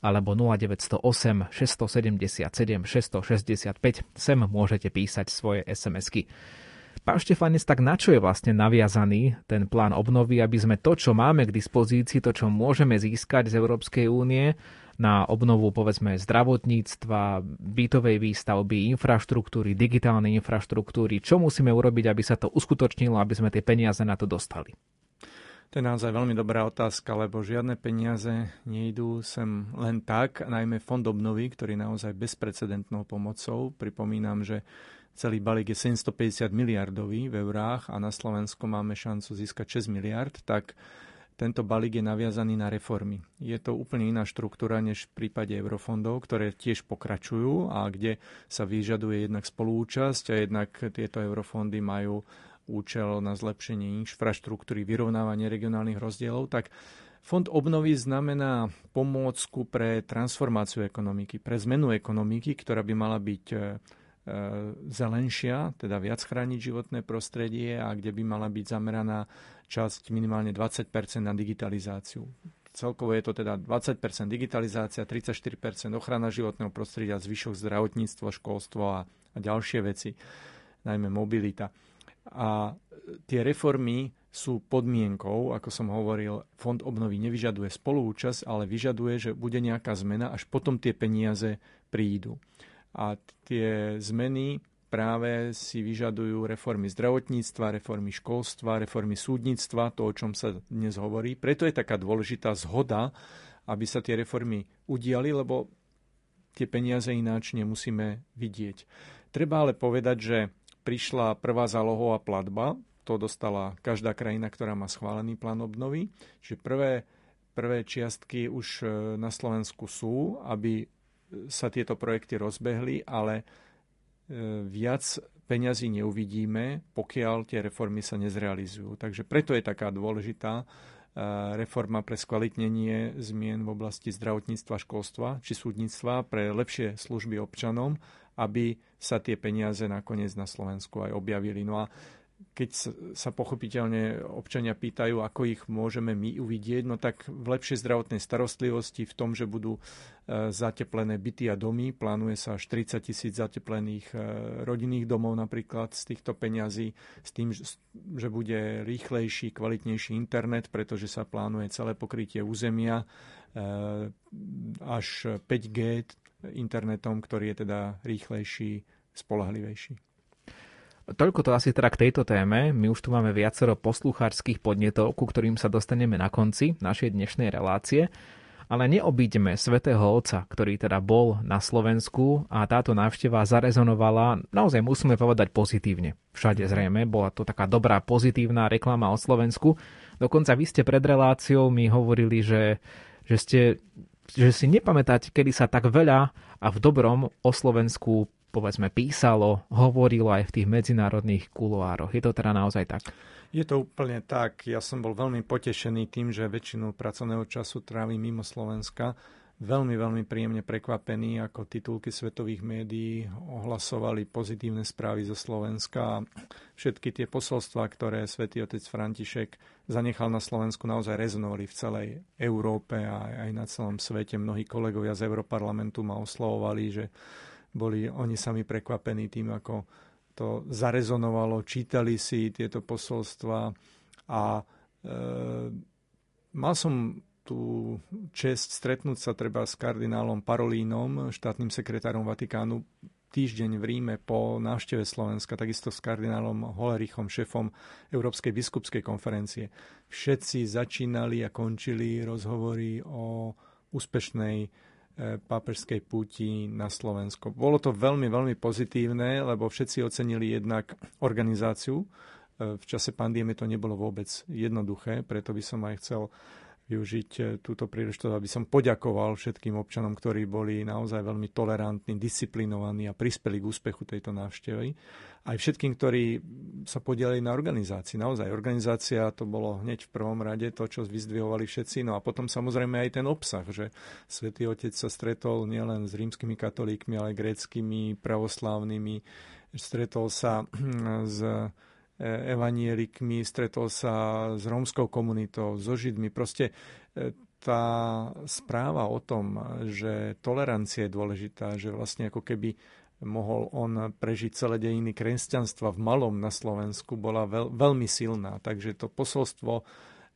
alebo nula deväť nula osem, šesť sedem sedem, šesť šesť päť. Sem môžete písať svoje SMSky. Pán Štefanec, tak na čo je vlastne naviazaný ten plán obnovy, aby sme to, čo máme k dispozícii, to, čo môžeme získať z Európskej únie na obnovu, povedzme, zdravotníctva, bytovej výstavby, infraštruktúry, digitálnej infraštruktúry, čo musíme urobiť, aby sa to uskutočnilo, aby sme tie peniaze na to dostali? To je naozaj veľmi dobrá otázka, lebo žiadne peniaze nejdú sem len tak, najmä fond obnovy, ktorý naozaj bezprecedentnou pomocou. Pripomínam, že celý balík je sedemstopäťdesiat miliardový v eurách a na Slovensku máme šancu získať šesť miliard, tak tento balík je naviazaný na reformy. Je to úplne iná štruktúra než v prípade eurofondov, ktoré tiež pokračujú a kde sa vyžaduje jednak spolúčasť a jednak tieto eurofondy majú účel na zlepšenie infraštruktúry, vyrovnávanie regionálnych rozdielov, tak fond obnovy znamená pomôcku pre transformáciu ekonomiky, pre zmenu ekonomiky, ktorá by mala byť e, zelenšia, teda viac chrániť životné prostredie a kde by mala byť zameraná časť minimálne dvadsať percent na digitalizáciu. Celkovo je to teda dvadsať percent digitalizácia, tridsaťštyri percent ochrana životného prostredia, zvyšok zdravotníctvo, školstvo a, a ďalšie veci, najmä mobilita. A tie reformy sú podmienkou, ako som hovoril, fond obnovy nevyžaduje spoluúčasť, ale vyžaduje, že bude nejaká zmena, až potom tie peniaze prídu. A tie zmeny práve si vyžadujú reformy zdravotníctva, reformy školstva, reformy súdnictva, to, o čom sa dnes hovorí. Preto je taká dôležitá zhoda, aby sa tie reformy udiali, lebo tie peniaze ináč nemusíme vidieť. Treba ale povedať, že prišla prvá zálohová platba, to dostala každá krajina, ktorá má schválený plán obnovy. Čiže prvé, prvé čiastky už na Slovensku sú, aby sa tieto projekty rozbehli, ale viac peňazí neuvidíme, pokiaľ tie reformy sa nezrealizujú. Takže preto je taká dôležitá reforma pre skvalitnenie zmien v oblasti zdravotníctva, školstva či súdnictva pre lepšie služby občanom, aby sa tie peniaze nakoniec na Slovensku aj objavili. No a keď sa pochopiteľne občania pýtajú, ako ich môžeme my uvidieť, no tak v lepšej zdravotnej starostlivosti, v tom, že budú zateplené byty a domy, plánuje sa až tridsať tisíc zateplených rodinných domov napríklad z týchto peňazí, s tým, že bude rýchlejší, kvalitnejší internet, pretože sa plánuje celé pokrytie územia až päť gé internetom, ktorý je teda rýchlejší, spoľahlivejší. Toľko to asi teda k tejto téme. My už tu máme viacero poslucháčských podnetov, ku ktorým sa dostaneme na konci našej dnešnej relácie. Ale neobídeme svätého Otca, ktorý teda bol na Slovensku a táto návšteva zarezonovala, naozaj musíme povedať pozitívne. Všade zrejme, bola to taká dobrá pozitívna reklama o Slovensku. Dokonca vy ste pred reláciou mi hovorili, že, že ste... že si nepamätáte, kedy sa tak veľa a v dobrom o Slovensku, povedzme, písalo, hovorilo aj v tých medzinárodných kuloároch. Je to teda naozaj tak? Je to úplne tak. Ja som bol veľmi potešený tým, že väčšinu pracovného času trávim mimo Slovenska. Veľmi, veľmi príjemne prekvapený, ako titulky svetových médií ohlasovali pozitívne správy zo Slovenska. Všetky tie posolstvá, ktoré svätý otec František zanechal na Slovensku, naozaj rezonovali v celej Európe a aj na celom svete. Mnohí kolegovia z Európarlamentu ma oslovovali, že boli oni sami prekvapení tým, ako to zarezonovalo. Čítali si tieto posolstvá a e, mal som tú česť stretnúť sa treba s kardinálom Parolínom, štátnym sekretárom Vatikánu, týždeň v Ríme po návšteve Slovenska, takisto s kardinálom Hollerichom, šéfom Európskej biskupskej konferencie. Všetci začínali a končili rozhovory o úspešnej pápežskej púti na Slovensko. Bolo to veľmi, veľmi pozitívne, lebo všetci ocenili jednak organizáciu. V čase pandémie to nebolo vôbec jednoduché, preto by som aj chcel využiť túto príležitosť, aby som poďakoval všetkým občanom, ktorí boli naozaj veľmi tolerantní, disciplinovaní a prispeli k úspechu tejto návštevy. Aj všetkým, ktorí sa podielali na organizácii. Naozaj organizácia, to bolo hneď v prvom rade to, čo vyzdvihovali všetci. No a potom samozrejme aj ten obsah, že Svätý Otec sa stretol nielen s rímskymi katolíkmi, ale aj gréckymi, pravoslávnymi. Stretol sa s evanielikmi, stretol sa s rómskou komunitou, so Židmi. Proste tá správa o tom, že tolerancia je dôležitá, že vlastne ako keby mohol on prežiť celé dejiny kresťanstva v malom na Slovensku, bola veľ, veľmi silná. Takže to posolstvo,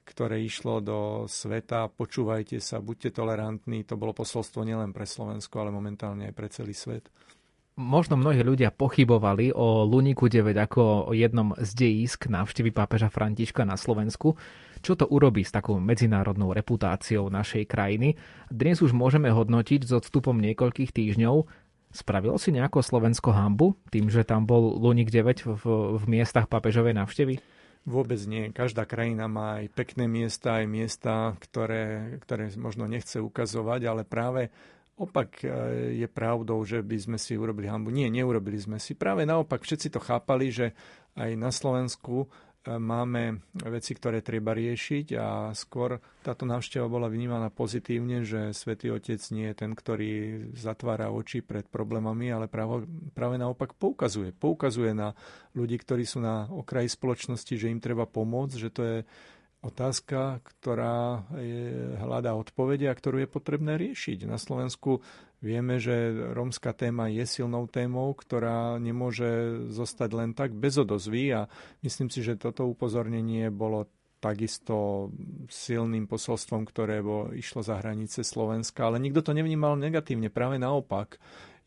ktoré išlo do sveta, počúvajte sa, buďte tolerantní, to bolo posolstvo nielen pre Slovensko, ale momentálne aj pre celý svet. Možno mnohí ľudia pochybovali o Luniku deväť ako o jednom z dejísk návštevy pápeža Františka na Slovensku. Čo to urobí s takou medzinárodnou reputáciou našej krajiny? Dnes už môžeme hodnotiť s odstupom niekoľkých týždňov. Spravilo si nejako Slovensko hanbu tým, že tam bol Lunik deväť v, v miestach pápežovej návštevy? Vôbec nie. Každá krajina má aj pekné miesta, aj miesta, ktoré, ktoré možno nechce ukazovať, ale práve opak je pravdou, že by sme si urobili hanbu. Nie, neurobili sme si. Práve naopak, všetci to chápali, že aj na Slovensku máme veci, ktoré treba riešiť a skôr táto návšteva bola vnímaná pozitívne, že Svätý Otec nie je ten, ktorý zatvára oči pred problémami, ale práve, práve naopak poukazuje. Poukazuje na ľudí, ktorí sú na okraji spoločnosti, že im treba pomôcť, že to je otázka, ktorá je, hľadá odpovede a ktorú je potrebné riešiť. Na Slovensku vieme, že rómska téma je silnou témou, ktorá nemôže zostať len tak bez odozvy a myslím si, že toto upozornenie bolo takisto silným posolstvom, ktoré bo išlo za hranice Slovenska, ale nikto to nevnímal negatívne. Práve naopak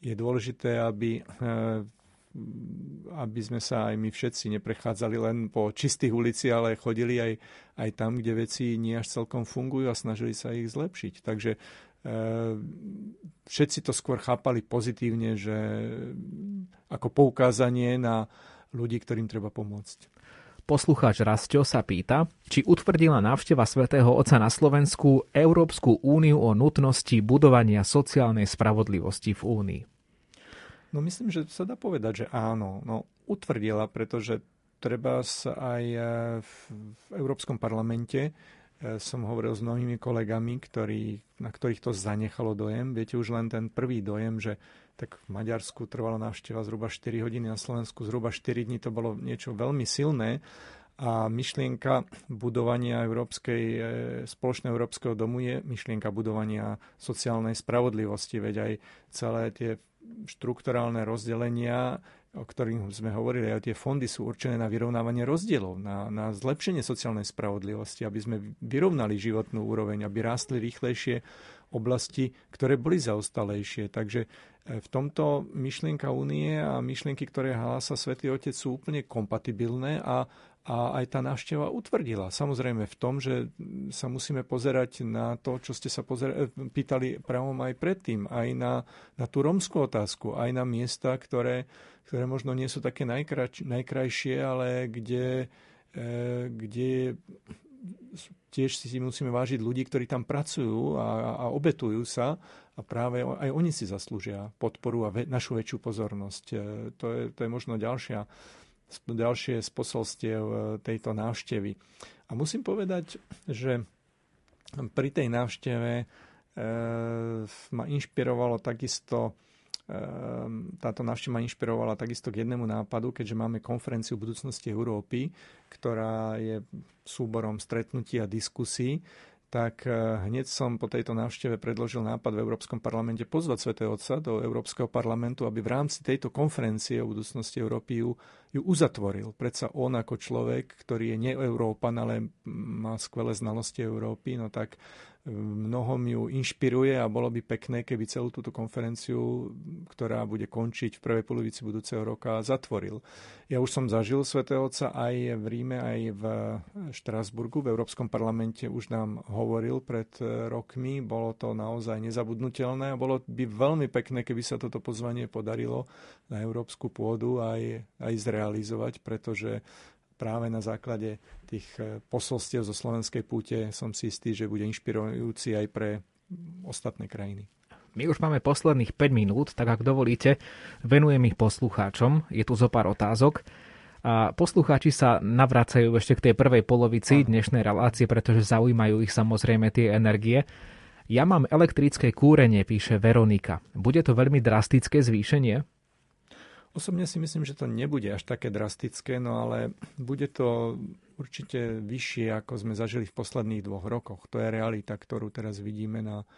je dôležité, aby... E, aby sme sa aj my všetci neprechádzali len po čistých ulici, ale chodili aj, aj tam, kde veci nie až celkom fungujú a snažili sa ich zlepšiť. Takže e, všetci to skôr chápali pozitívne, že ako poukázanie na ľudí, ktorým treba pomôcť. Poslucháč Rastio sa pýta, či utvrdila návšteva Svätého Otca na Slovensku Európsku úniu o nutnosti budovania sociálnej spravodlivosti v únii. No myslím, že sa dá povedať, že áno. No, utvrdila, pretože treba sa aj v, v Európskom parlamente som hovoril s mnohými kolegami, ktorí, na ktorých to zanechalo dojem. Viete, už len ten prvý dojem, že tak v Maďarsku trvala návšteva zhruba štyri hodiny, na Slovensku zhruba štyri dni, to bolo niečo veľmi silné. A myšlienka budovania Európskej, spoločného Európskeho domu je myšlienka budovania sociálnej spravodlivosti. Veď aj celé tie štrukturálne rozdelenia, o ktorých sme hovorili, aj tie fondy sú určené na vyrovnávanie rozdielov, na, na zlepšenie sociálnej spravodlivosti, aby sme vyrovnali životnú úroveň, aby rástli rýchlejšie oblasti, ktoré boli zaostalejšie. Takže v tomto myšlienka únie a myšlienky, ktoré hlása Svätý Otec, sú úplne kompatibilné a, a aj tá návšteva utvrdila. Samozrejme v tom, že sa musíme pozerať na to, čo ste sa pozera- pýtali právom aj predtým, aj na, na tú rómskú otázku, aj na miesta, ktoré ktoré možno nie sú také najkrač, najkrajšie, ale kde, e, kde tiež si musíme vážiť ľudí, ktorí tam pracujú a, a obetujú sa a práve aj oni si zaslúžia podporu a ve, našu väčšiu pozornosť. E, to, je, to je možno ďalšia, ďalšie z posolstiev tejto návštevy. A musím povedať, že pri tej návšteve e, ma inšpirovalo takisto táto návšteva inšpirovala takisto k jednému nápadu, keďže máme konferenciu budúcnosti Európy, ktorá je súborom stretnutí a diskusí, tak hneď som po tejto návšteve predložil nápad v Európskom parlamente pozvať Svätého Otca do Európskeho parlamentu, aby v rámci tejto konferencie o budúcnosti Európy ju, ju uzatvoril. Predsa on ako človek, ktorý je ne Európan, ale má skvelé znalosti Európy, no tak mnohom ju inšpiruje a bolo by pekné, keby celú túto konferenciu, ktorá bude končiť v prvej polovici budúceho roka, zatvoril. Ja už som zažil svätého otca aj v Ríme, aj v Štrasburgu. V Európskom parlamente už nám hovoril pred rokmi. Bolo to naozaj nezabudnutelné a bolo by veľmi pekné, keby sa toto pozvanie podarilo na európsku pôdu aj, aj zrealizovať, pretože práve na základe tých posolstiev zo slovenskej púte som si istý, že bude inšpirujúci aj pre ostatné krajiny. My už máme posledných päť minút, tak ak dovolíte, venujem ich poslucháčom. Je tu zo pár otázok. A poslucháči sa navracajú ešte k tej prvej polovici dnešnej relácie, pretože zaujímajú ich samozrejme tie energie. Ja mám elektrické kúrenie, píše Veronika. Bude to veľmi drastické zvýšenie? Osobne si myslím, že to nebude až také drastické, no ale bude to určite vyššie, ako sme zažili v posledných dvoch rokoch. To je realita, ktorú teraz vidíme na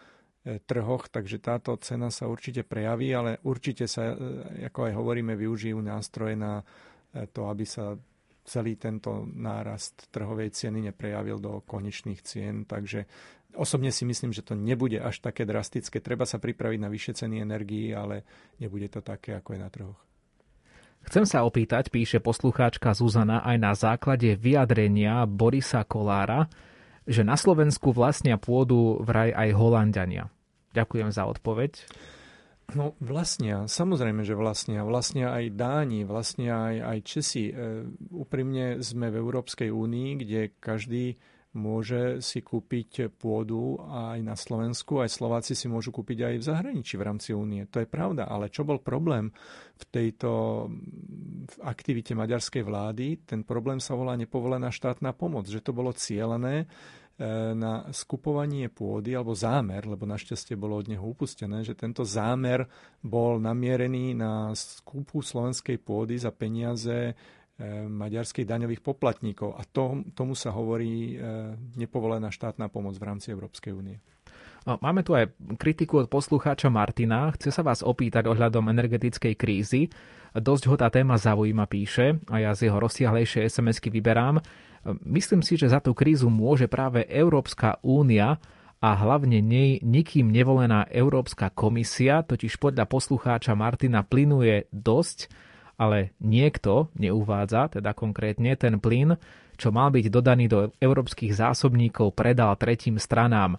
trhoch, takže táto cena sa určite prejaví, ale určite sa, ako aj hovoríme, využijú nástroje na to, aby sa celý tento nárast trhovej ceny neprejavil do konečných cien, takže osobne si myslím, že to nebude až také drastické. Treba sa pripraviť na vyššie ceny energií, ale nebude to také, ako je na trhoch. Chcem sa opýtať, píše poslucháčka Zuzana, aj na základe vyjadrenia Borisa Kolára, že na Slovensku vlastnia pôdu vraj aj Holanďania. Ďakujem za odpoveď. No vlastnia, samozrejme, že vlastnia. Vlastnia aj Dáni, vlastnia aj, aj Česi. E, úprimne sme v Európskej únii, kde každý môže si kúpiť pôdu aj na Slovensku, aj Slováci si môžu kúpiť aj v zahraničí v rámci únie. To je pravda, ale čo bol problém v tejto v aktivite maďarskej vlády? Ten problém sa volá nepovolená štátna pomoc, že to bolo cielené na skupovanie pôdy, alebo zámer, lebo našťastie bolo od neho upustené, že tento zámer bol namierený na skupu slovenskej pôdy za peniaze maďarských daňových poplatníkov. A to, tomu sa hovorí nepovolená štátna pomoc v rámci Európskej únie. Máme tu aj kritiku od poslucháča Martina. Chce sa vás opýtať ohľadom energetickej krízy. Dosť ho tá téma zaujíma, píše, a ja z jeho rozsiahlejšie es em esky vyberám. Myslím si, že za tú krízu môže práve Európska únia a hlavne nej nikým nevolená Európska komisia, totiž podľa poslucháča Martina plynuje dosť, ale niekto neuvádza, teda konkrétne ten plyn, čo mal byť dodaný do európskych zásobníkov, predal tretím stranám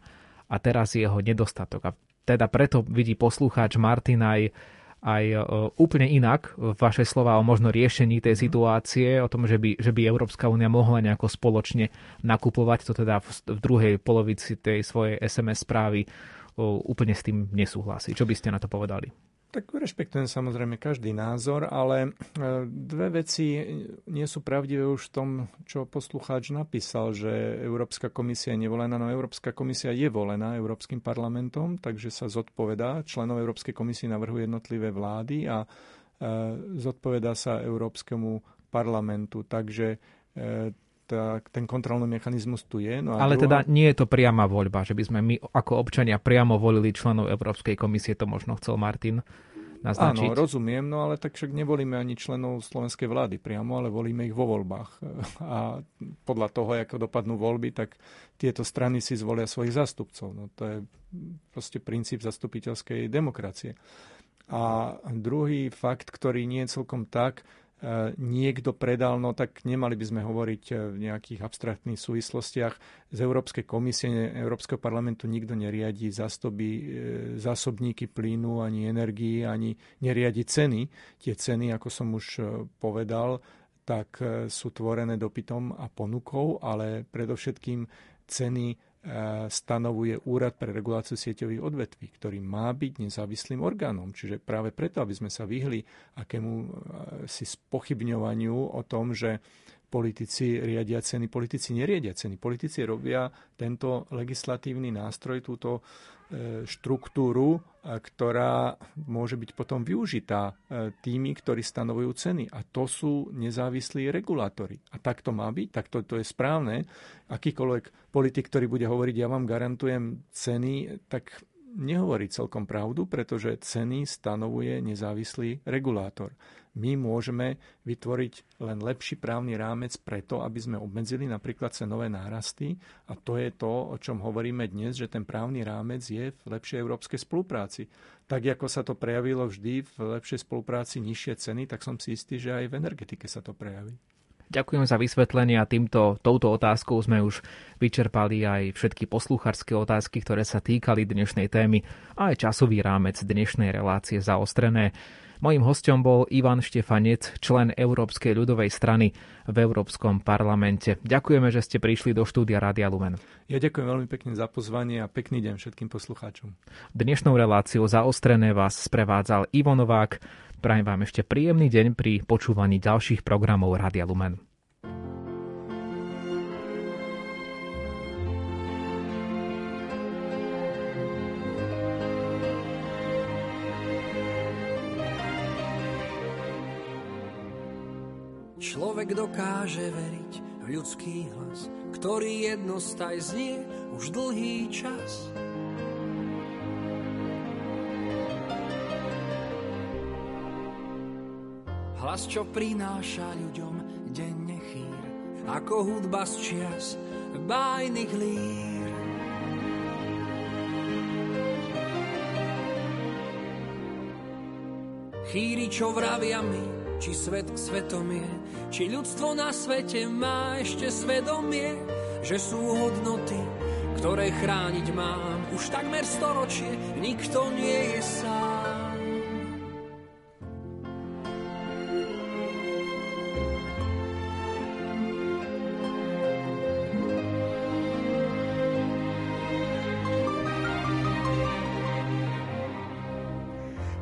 a teraz jeho nedostatok. A teda preto vidí poslucháč Martin aj, aj úplne inak vaše slova o možno riešení tej situácie, o tom, že by, že by Európska únia mohla nejako spoločne nakupovať, to teda v, v druhej polovici tej svojej es em es správy úplne s tým nesúhlasí. Čo by ste na to povedali? Tak rešpektujem samozrejme každý názor, ale dve veci nie sú pravdivé už v tom, čo poslucháč napísal, že Európska komisia je nevolená. No Európska komisia je volená Európskym parlamentom, takže sa zodpovedá. Členov Európskej komisie navrhujú jednotlivé vlády a zodpovedá sa Európskemu parlamentu. Takže tak ten kontrolný mechanizmus tu je. No ale druhá... teda nie je to priama voľba, že by sme my ako občania priamo volili členov Európskej komisie, to možno chcel Martin naznačiť. Áno, rozumiem, no ale tak však nevolíme ani členov slovenskej vlády priamo, ale volíme ich vo voľbách. A podľa toho, ako dopadnú voľby, tak tieto strany si zvolia svojich zástupcov. No to je proste princíp zastupiteľskej demokracie. A druhý fakt, ktorý nie je celkom tak, niekto predal, no tak nemali by sme hovoriť v nejakých abstraktných súvislostiach. Z Európskej komisie, Európskeho parlamentu nikto neriadi zásoby, zásobníky plynu, ani energii, ani neriadi ceny. Tie ceny, ako som už povedal, tak sú tvorené dopytom a ponukou, ale predovšetkým ceny stanovuje Úrad pre reguláciu sieťových odvetví, ktorý má byť nezávislým orgánom. Čiže práve preto, aby sme sa vyhli akému si spochybňovaniu o tom, že politici riadia ceny, politici neriedia ceny. Politici robia tento legislatívny nástroj, túto štruktúru, ktorá môže byť potom využitá tými, ktorí stanovujú ceny. A to sú nezávislí regulátori. A tak to má byť, tak to, to je správne. Akýkoľvek politik, ktorý bude hovoriť, ja vám garantujem ceny, tak nehovorí celkom pravdu, pretože ceny stanovuje nezávislý regulátor. My môžeme vytvoriť len lepší právny rámec preto, aby sme obmedzili napríklad cenové nárasty. A to je to, o čom hovoríme dnes, že ten právny rámec je v lepšej európskej spolupráci. Tak, ako sa to prejavilo vždy v lepšej spolupráci nižšie ceny, tak som si istý, že aj v energetike sa to prejaví. Ďakujem za vysvetlenie a týmto, touto otázkou sme už vyčerpali aj všetky poslucharské otázky, ktoré sa týkali dnešnej témy a aj časový rámec dnešnej relácie Zaostrené. Mojím hosťom bol Ivan Štefanec, člen Európskej ľudovej strany v Európskom parlamente. Ďakujeme, že ste prišli do štúdia Rádia Lumen. Ja ďakujem veľmi pekne za pozvanie a pekný deň všetkým poslucháčom. Dnešnou reláciou Zaostrené vás sprevádzal Ivonovák. Prajem vám ešte príjemný deň pri počúvaní ďalších programov Rádia Lumen. Človek dokáže veriť v ľudský hlas, ktorý jednostaj znie už dlhý čas. Hlas, čo prináša ľuďom denne chýr, ako hudba z čias bájnych lír. Chýri, čo vravia mi, či svet svetom je, či ľudstvo na svete má ešte svedomie, že sú hodnoty, ktoré chrániť mám. Už takmer storočie nikto nie je sám.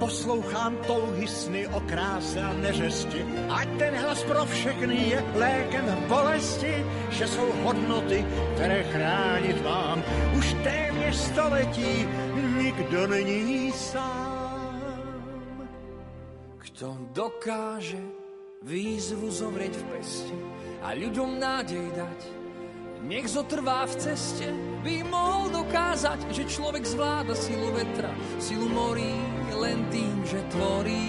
Poslouchám touhy sny o kráse a neřesti, ať ten hlas pro všechny je lékem v bolesti, že jsou hodnoty, které chránit mám. Už téměř století nikdo není sám. Kto dokáže výzvu zovrieť v peste a ľuďom nádej dať, nech zotrvá v ceste, by mohol dokázať, že človek zvláda silu vetra, silu morí len tým, že tvorí.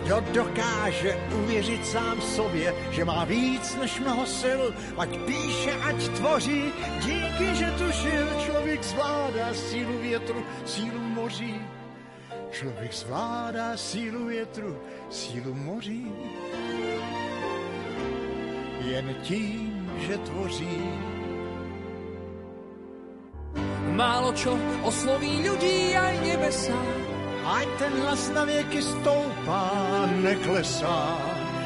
Kdo dokáže uvěřit sám sobě, že má víc než mnoho sil, ať píše, ať tvoří, díky, že tušil, člověk zvládá sílu větru, sílu moří. Člověk zvládá sílu větru, sílu moří. Jen tím, že tvoří. Málo čo osloví ľudí aj nebesá, ať ten hlas na vieky stoupá, neklesá.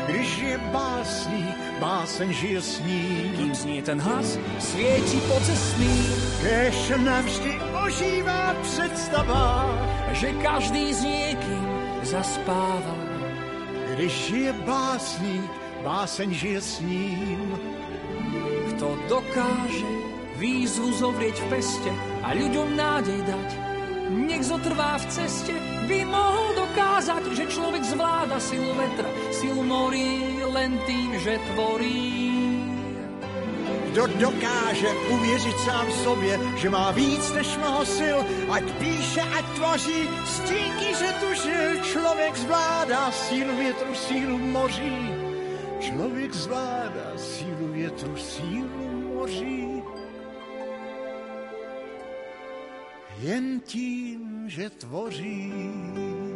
Když je básník, báseň žije s ním. Kým znie ten hlas, svieti pocestný. Kež navždy ožívá představa, že každý s niekým zaspáva. Když je básník, báseň žije s ním. Kto dokáže výzvu zovrieť v peste a ľuďom nádej dať, nech zotrvá v ceste, by mohol dokázať, že človek zvláda silu vetra, silu morí len tým, že tvorí. Kdo dokáže uvěřit sám sobě, že má víc než mnoho sil, ať píše, ať tvoří, stíky, že tužil, človek zvládá sílu větru, sílu moří. Človek zvládá sílu větru, sílu moří. Jen tím, že tvoří.